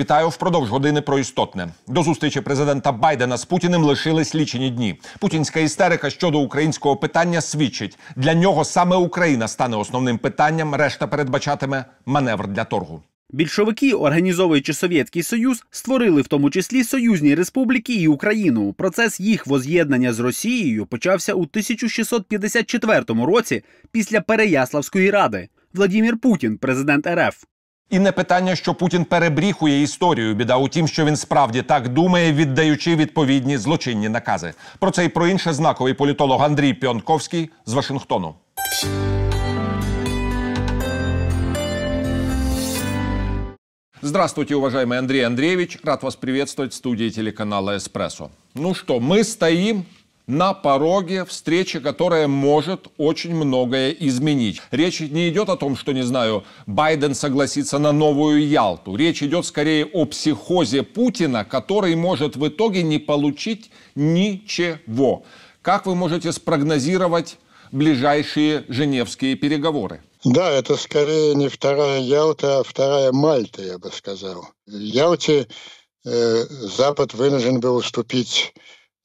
Вітаю впродовж години про істотне. До зустрічі президента Байдена з Путіним лишились лічені дні. Путінська істерика щодо українського питання свідчить, для нього саме Україна стане основним питанням, решта передбачатиме маневр для торгу. Більшовики, організовуючи Совєтський Союз, створили в тому числі союзні республіки і Україну. Процес їх воз'єднання з Росією почався у 1654 році після Переяславської ради. Владимир Путін, президент РФ. І не питання, що Путін перебріхує історію. Біда у тім, що він справді так думає, віддаючи відповідні злочинні накази. Про це і про інше знаковий політолог Андрій Піонтковський з Вашингтону. Здравствуйте, уважаемый Андрей Андреевич. Рад вас приветствовать в студии телеканала «Эспресо». Ну что, мы стоим на пороге встречи, которая может очень многое изменить. Речь не идет о том, что, не знаю, Байден согласится на новую Ялту. Речь идет скорее о психозе Путина, который может в итоге не получить ничего. Как вы можете спрогнозировать ближайшие Женевские переговоры? Да, это скорее не вторая Ялта, а вторая Мальта, я бы сказал. В Ялте Запад вынужден был уступить,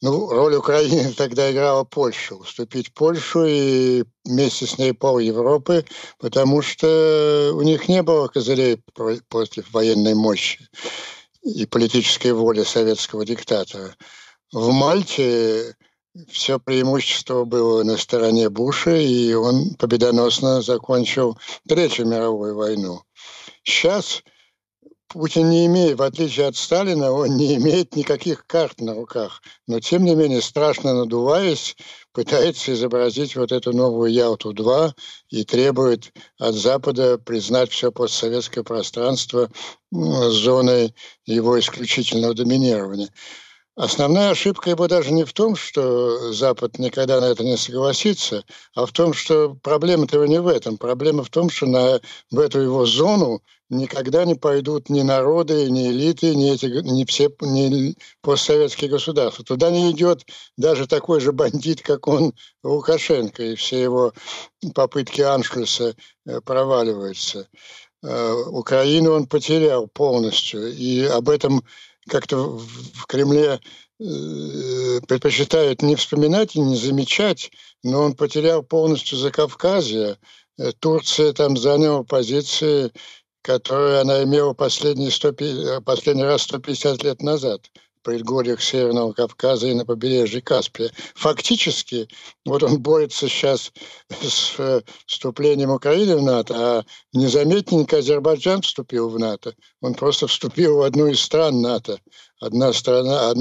ну, роль Украины тогда играла Польша, уступить Польшу и вместе с ней пол Европы, потому что у них не было козырей против военной мощи и политической воли советского диктатора. В Мальте все преимущество было на стороне Буша, и он победоносно закончил Третью мировую войну. Сейчас Путин не имеет, в отличие от Сталина, он не имеет никаких карт на руках. Но, тем не менее, страшно надуваясь, пытается изобразить вот эту новую Ялту-2 и требует от Запада признать все постсоветское пространство зоной его исключительного доминирования. Основная ошибка его даже не в том, что Запад никогда на это не согласится, а в том, что проблема-то не в этом. Проблема в том, что в эту его зону никогда не пойдут ни народы, ни элиты, ни постсоветские государства. Туда не идет даже такой же бандит, как он, Лукашенко, и все его попытки аншлюса проваливаются. Украину он потерял полностью, и об этом как-то в Кремле предпочитают не вспоминать и не замечать, но он потерял полностью Закавказье. Турция там заняла позиции, которые она имела последний раз 150 лет назад в предгорьях Северного Кавказа и на побережье Каспия. Фактически, вот он борется сейчас с вступлением Украины в НАТО, а незаметненько Азербайджан вступил в НАТО. Он просто вступил в одну из стран НАТО. Одна страна,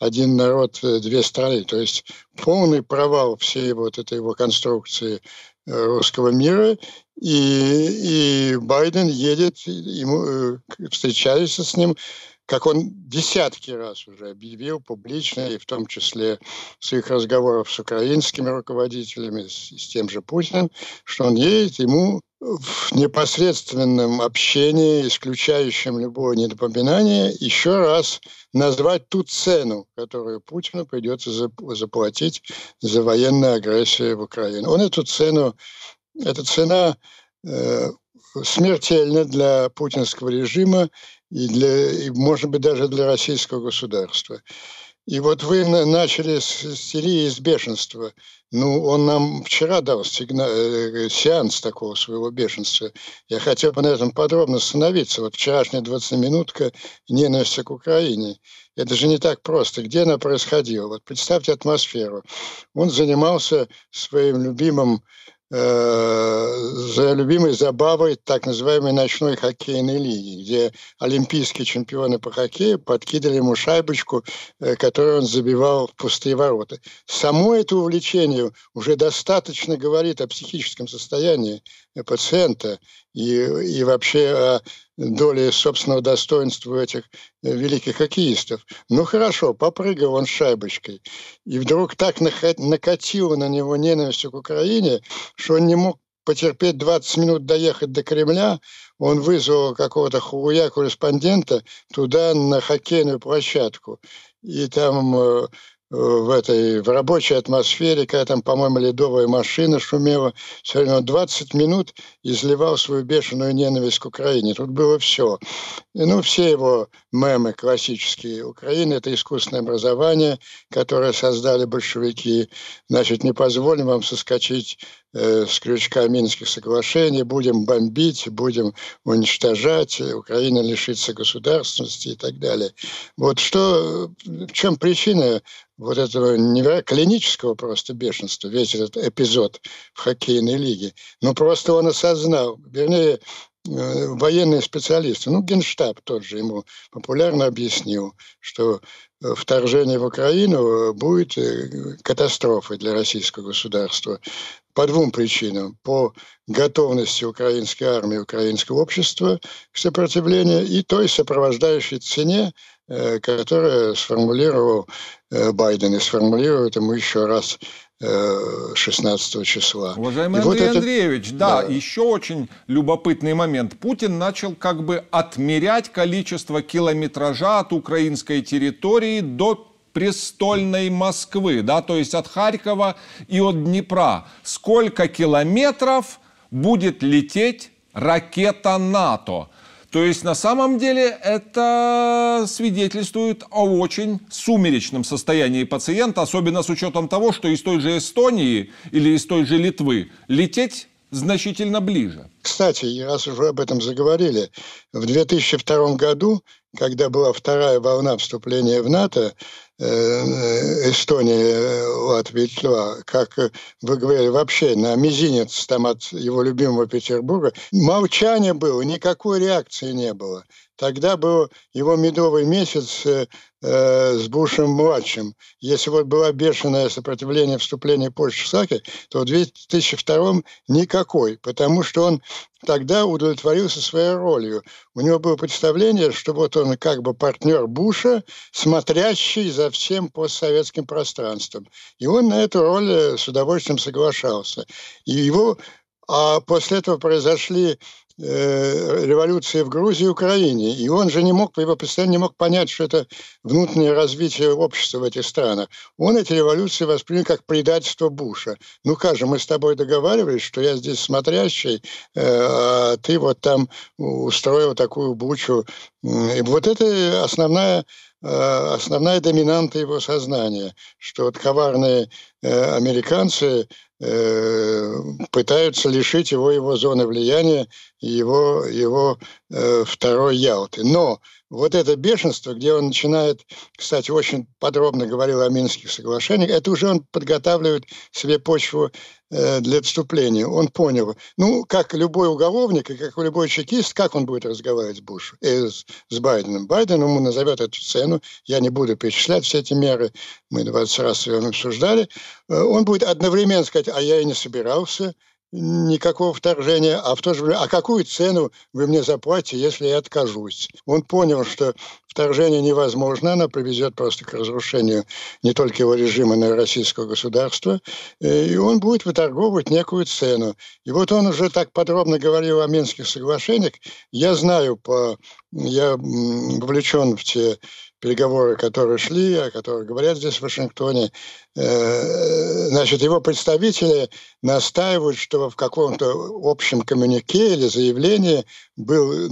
один народ, две страны. То есть полный провал всей вот этой его конструкции русского мира. И Байден едет, встречается с ним, как он десятки раз уже объявил публично, и в том числе своих разговоров с украинскими руководителями, с тем же Путиным, что он едет ему в непосредственном общении, исключающем любое недопоминание, еще раз назвать ту цену, которую Путину придется заплатить за военную агрессию в Украину. Он эту цену, эта цена смертельна для путинского режима, и, может быть, даже для российского государства. И вот вы начали с истерии, с бешенства. Ну, он нам вчера дал сеанс такого своего бешенства. Я хотел бы на этом подробно остановиться. Вот вчерашняя 20-минутка ненависти к Украине. Это же не так просто. Где она происходила? Вот представьте атмосферу. Он занимался своим любимым за любимой забавой так называемой ночной хоккейной лиги, где олимпийские чемпионы по хоккею подкидали ему шайбочку, которую он забивал в пустые ворота. Само это увлечение уже достаточно говорит о психическом состоянии пациента и вообще о доли собственного достоинства у этих великих хоккеистов. Ну хорошо, попрыгал он с шайбочкой. И вдруг так накатила на него ненависть к Украине, что он не мог потерпеть 20 минут доехать до Кремля. Он вызвал какого-то хуя-корреспондента туда на хоккейную площадку. И там в рабочей атмосфере, когда там, по-моему, ледовая машина шумела, все время 20 минут изливал свою бешеную ненависть к Украине. Тут было все. И, все его мемы классические Украины, это искусственное образование, которое создали большевики. Значит, не позволим вам соскочить с крючка Минских соглашений, будем бомбить, будем уничтожать, Украина лишится государственности и так далее. Вот что, в чем причина этого клинического просто бешенства, весь этот эпизод в хоккейной лиге? Просто он осознал, вернее, военные специалисты, Генштаб тот же ему популярно объяснил, что вторжение в Украину будет катастрофой для российского государства. По двум причинам. По готовности украинской армии, украинского общества к сопротивлению и той сопровождающей цене, которую сформулировал Байден. И сформулирует ему еще раз 16 числа. Уважаемый Андрей Андреевич, да, еще очень любопытный момент. Путин начал отмерять количество километража от украинской территории до престольной Москвы, да, то есть от Харькова и от Днепра. Сколько километров будет лететь ракета НАТО? То есть на самом деле это свидетельствует о очень сумеречном состоянии пациента, особенно с учетом того, что из той же Эстонии или из той же Литвы лететь значительно ближе. Кстати, раз уже об этом заговорили, в 2002 году, когда была вторая волна вступления в НАТО, Эстония, Латвия, Литва, как вы говорили, вообще на мизинец там от его любимого Петербурга, молчание было, никакой реакции не было. Тогда был его медовый месяц с Бушем-младшим. Если было бешеное сопротивление вступления Польши в САК, то в 2002-м никакой, потому что он тогда удовлетворился своей ролью. У него было представление, что он партнер Буша, смотрящий за всем постсоветским пространством. И он на эту роль с удовольствием соглашался. А после этого произошли революции в Грузии и Украине. И он же не мог, по его представлению, не мог понять, что это внутреннее развитие общества в этих странах. Он эти революции воспринял как предательство Буша. Как же, мы с тобой договаривались, что я здесь смотрящий, а ты там устроил такую бучу. И это основная доминанта его сознания, что коварные американцы пытаются лишить его зоны влияния, его второй Ялты. Но это бешенство, где он начинает, кстати, очень подробно говорил о Минских соглашениях, это уже он подготавливает себе почву для вступления. Он понял, как любой уголовник и как любой чекист, как он будет разговаривать с Байденом. Байден ему назовет эту цену, я не буду перечислять все эти меры, мы 20 раз его обсуждали. Он будет одновременно сказать, а я и не собирался, никакого вторжения, а в то же время, а какую цену вы мне заплатите, если я откажусь? Он понял, что вторжение невозможно, оно приведет просто к разрушению не только его режима, но и российского государства, и он будет выторговывать некую цену. И он уже так подробно говорил о Минских соглашениях. Я знаю, я вовлечен в те переговоры, которые шли, о которых говорят здесь в Вашингтоне. Значит, его представители настаивают, что в каком-то общем коммюнике или заявлении был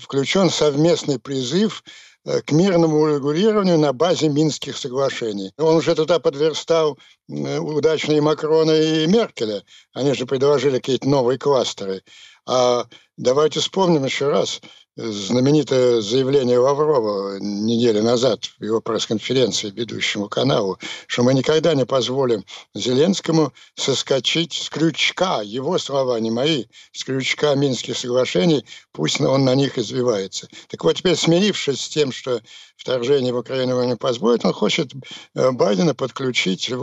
включен совместный призыв к мирному урегулированию на базе Минских соглашений. Он уже туда подверстал удачно и Макрона, и Меркеля. Они же предложили какие-то новые кластеры. А давайте вспомним еще раз знаменитое заявление Лаврова неделю назад в его пресс-конференции ведущему каналу, что мы никогда не позволим Зеленскому соскочить с крючка, его слова не мои, с крючка Минских соглашений, пусть он на них извивается. Так теперь, смирившись с тем, что вторжение в Украину его не позволит, он хочет Байдена подключить к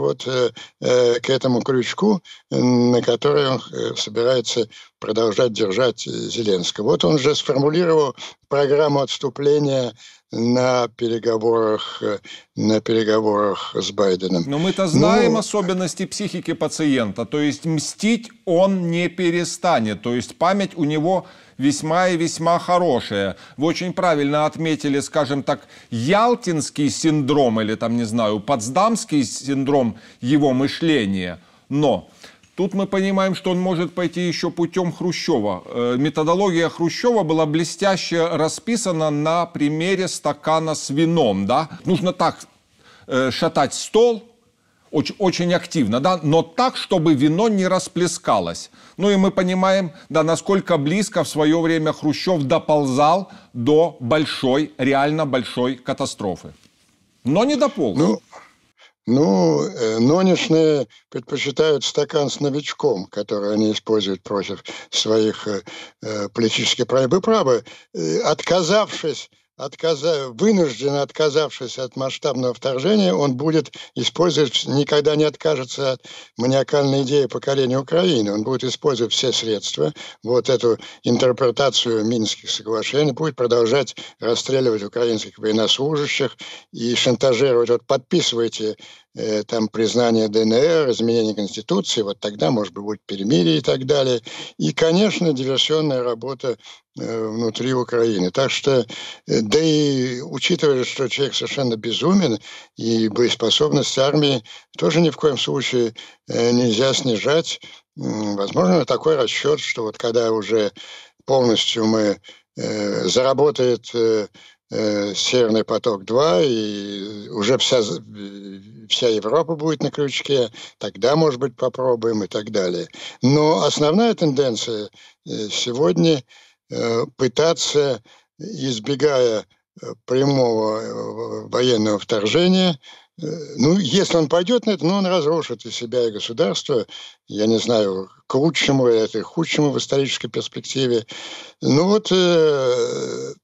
этому крючку, на который он собирается продолжать держать Зеленского. Он же сформулировал что программа отступления на переговорах с Байденом. Но мы-то знаем особенности психики пациента. То есть мстить он не перестанет. То есть память у него весьма и весьма хорошая. Вы очень правильно отметили, скажем так, ялтинский синдром или там, не знаю, потсдамский синдром его мышления. Но тут мы понимаем, что он может пойти еще путем Хрущева. Методология Хрущева была блестяще расписана на примере стакана с вином. Да? Нужно так шатать стол, очень активно, да? Но так, чтобы вино не расплескалось. Ну и мы понимаем, да, насколько близко в свое время Хрущев доползал до большой, реально большой катастрофы. Но не дополз. Нонешные предпочитают стакан с новичком, который они используют против своих политических правил. Вы правы, вынужденно отказавшись от масштабного вторжения, он будет использовать, никогда не откажется от маниакальной идеи покорения Украины. Он будет использовать все средства, вот эту интерпретацию Минских соглашений, будет продолжать расстреливать украинских военнослужащих и шантажировать. Вот подписывайте там признание ДНР, изменение Конституции, вот тогда, может быть, будет перемирие и так далее. И, конечно, диверсионная работа внутри Украины. Так что, да и учитывая, что человек совершенно безумен, и боеспособность армии тоже ни в коем случае нельзя снижать. Возможно, такой расчет, что вот когда уже полностью мы заработает Северный поток-2, и уже вся Европа будет на крючке, тогда, может быть, попробуем и так далее. Но основная тенденция сегодня пытаться, избегая прямого военного вторжения, если он пойдет на это, он разрушит и себя, и государство, я не знаю, к лучшему или худшему в исторической перспективе.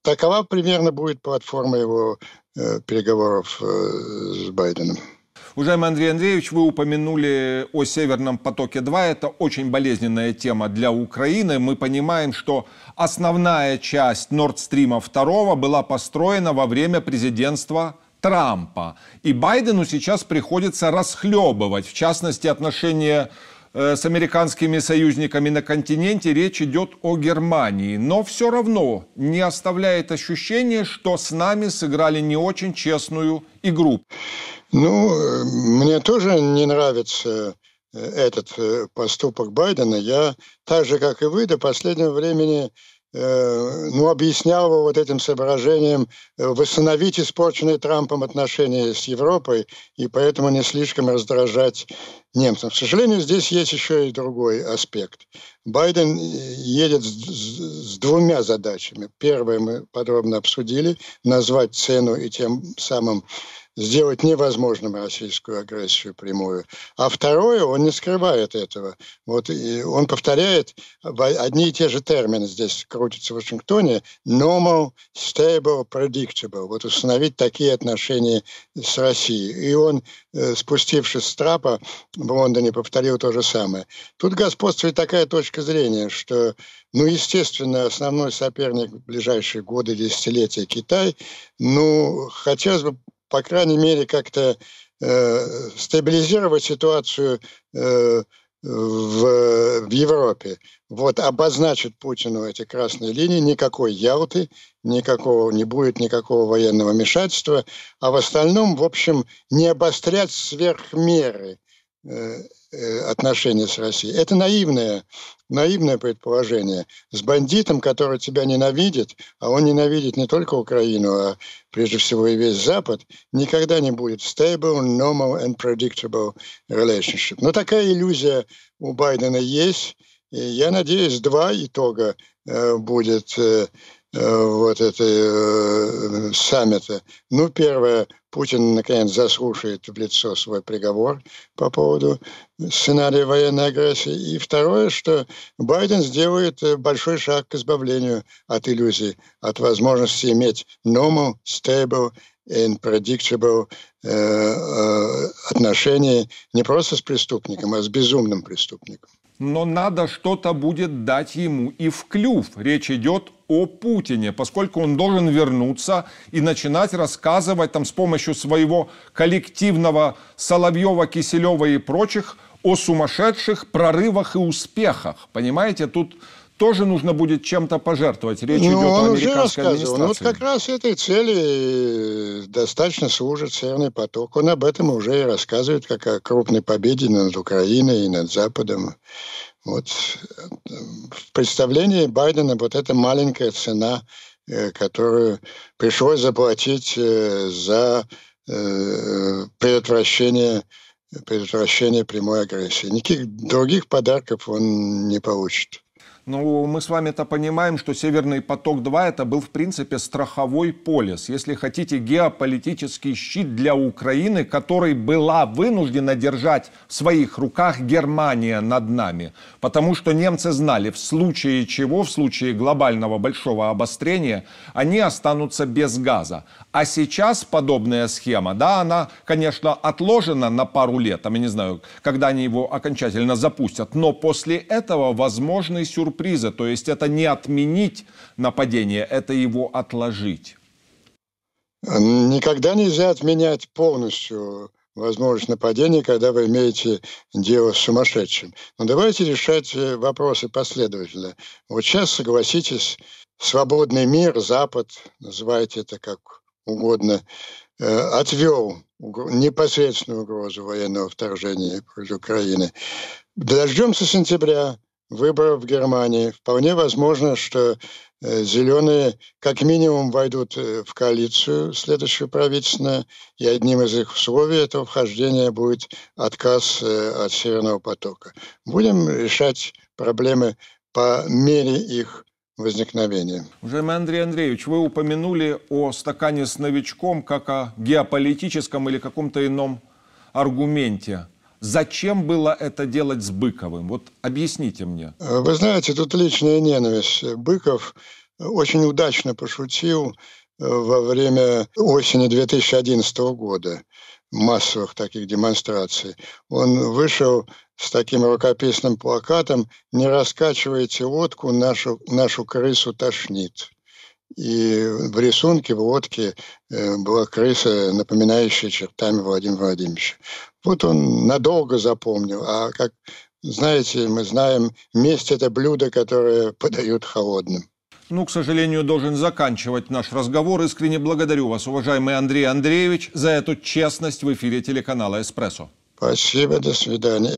Такова примерно будет платформа его переговоров с Байденом. Уважаемый Андрей Андреевич, вы упомянули о Северном потоке-2. Это очень болезненная тема для Украины. Мы понимаем, что основная часть Нордстрима 2 была построена во время президентства Трампа. И Байдену сейчас приходится расхлебывать, в частности, отношения с американскими союзниками на континенте. Речь идет о Германии. Но все равно не оставляет ощущения, что с нами сыграли не очень честную игру. Мне тоже не нравится этот поступок Байдена. Я, так же, как и вы, до последнего времени объяснял его вот этим соображением восстановить испорченные Трампом отношения с Европой и поэтому не слишком раздражать немцев. К сожалению, здесь есть еще и другой аспект. Байден едет с двумя задачами. Первое мы подробно обсудили – назвать цену и тем самым сделать невозможным российскую агрессию прямую. А второе, он не скрывает этого. И он повторяет одни и те же термины, здесь крутятся в Вашингтоне: normal, stable, predictable. Установить такие отношения с Россией. И он, спустившись с трапа в Лондоне, повторил то же самое. Тут господствует такая точка зрения, что, естественно, основной соперник в ближайшие годы, десятилетия — Китай. Хотелось бы, по крайней мере, как-то стабилизировать ситуацию в Европе. Обозначит Путину эти красные линии, никакой Ялты, не будет никакого военного вмешательства, а в остальном, в общем, не обострять сверх меры отношения с Россией. Это наивное предположение. С бандитом, который тебя ненавидит, а он ненавидит не только Украину, а прежде всего и весь Запад, никогда не будет stable, normal and predictable relationship. Но такая иллюзия у Байдена есть. И я надеюсь, два итога будет этого саммита. Первое, Путин, наконец, заслушает в лицо свой приговор по поводу сценария военной агрессии. И второе, что Байден сделает большой шаг к избавлению от иллюзий, от возможности иметь normal, stable and predictable отношения не просто с преступником, а с безумным преступником. Но надо что-то будет дать ему и в клюв. Речь идет о Путине, поскольку он должен вернуться и начинать рассказывать там с помощью своего коллективного Соловьева, Киселева и прочих о сумасшедших прорывах и успехах. Понимаете, тут тоже нужно будет чем-то пожертвовать. Речь идет о американской администрации. Вот как раз этой цели достаточно служит Северный поток. Он об этом уже и рассказывает, как о крупной победе над Украиной и над Западом. Вот в представлении Байдена вот эта маленькая цена, которую пришлось заплатить за предотвращение прямой агрессии. Никаких других подарков он не получит. Ну, мы с вами-то понимаем, что «Северный поток-2» это был, в принципе, страховой полис. Если хотите, геополитический щит для Украины, который была вынуждена держать в своих руках Германия над нами. Потому что немцы знали, в случае чего, в случае глобального большого обострения, они останутся без газа. А сейчас подобная схема, да, она, конечно, отложена на пару лет, там, я не знаю, когда они его окончательно запустят, но после этого возможны сюрпризы, то есть это не отменить нападение, это его отложить. Никогда нельзя отменять полностью возможность нападения, когда вы имеете дело с сумасшедшим. Но давайте решать вопросы последовательно. Вот сейчас, согласитесь, свободный мир, Запад, называйте это как угодно, отвел непосредственную угрозу военного вторжения против Украины. Дождемся сентября, выборов в Германии. Вполне возможно, что зеленые как минимум войдут в коалицию следующую правительственную, и одним из их условий этого вхождения будет отказ от Северного потока. Будем решать проблемы по мере их возникновения. Уважаемый Андрей Андреевич, вы упомянули о стакане с новичком как о геополитическом или каком-то ином аргументе. Зачем было это делать с Быковым? Вот объясните мне. Вы знаете, тут личная ненависть. Быков очень удачно пошутил во время осени 2011 года, массовых таких демонстраций. Он вышел с таким рукописным плакатом «Не раскачивайте лодку, нашу крысу тошнит». И в рисунке, в лодке была крыса, напоминающая чертами Владимира Владимировича. Вот он надолго запомнил. А как, знаете, мы знаем, месть – это блюдо, которое подают холодным. Ну, к сожалению, должен заканчивать наш разговор. Искренне благодарю вас, уважаемый Андрей Андреевич, за эту честность в эфире телеканала «Эспресо». Спасибо, до свидания.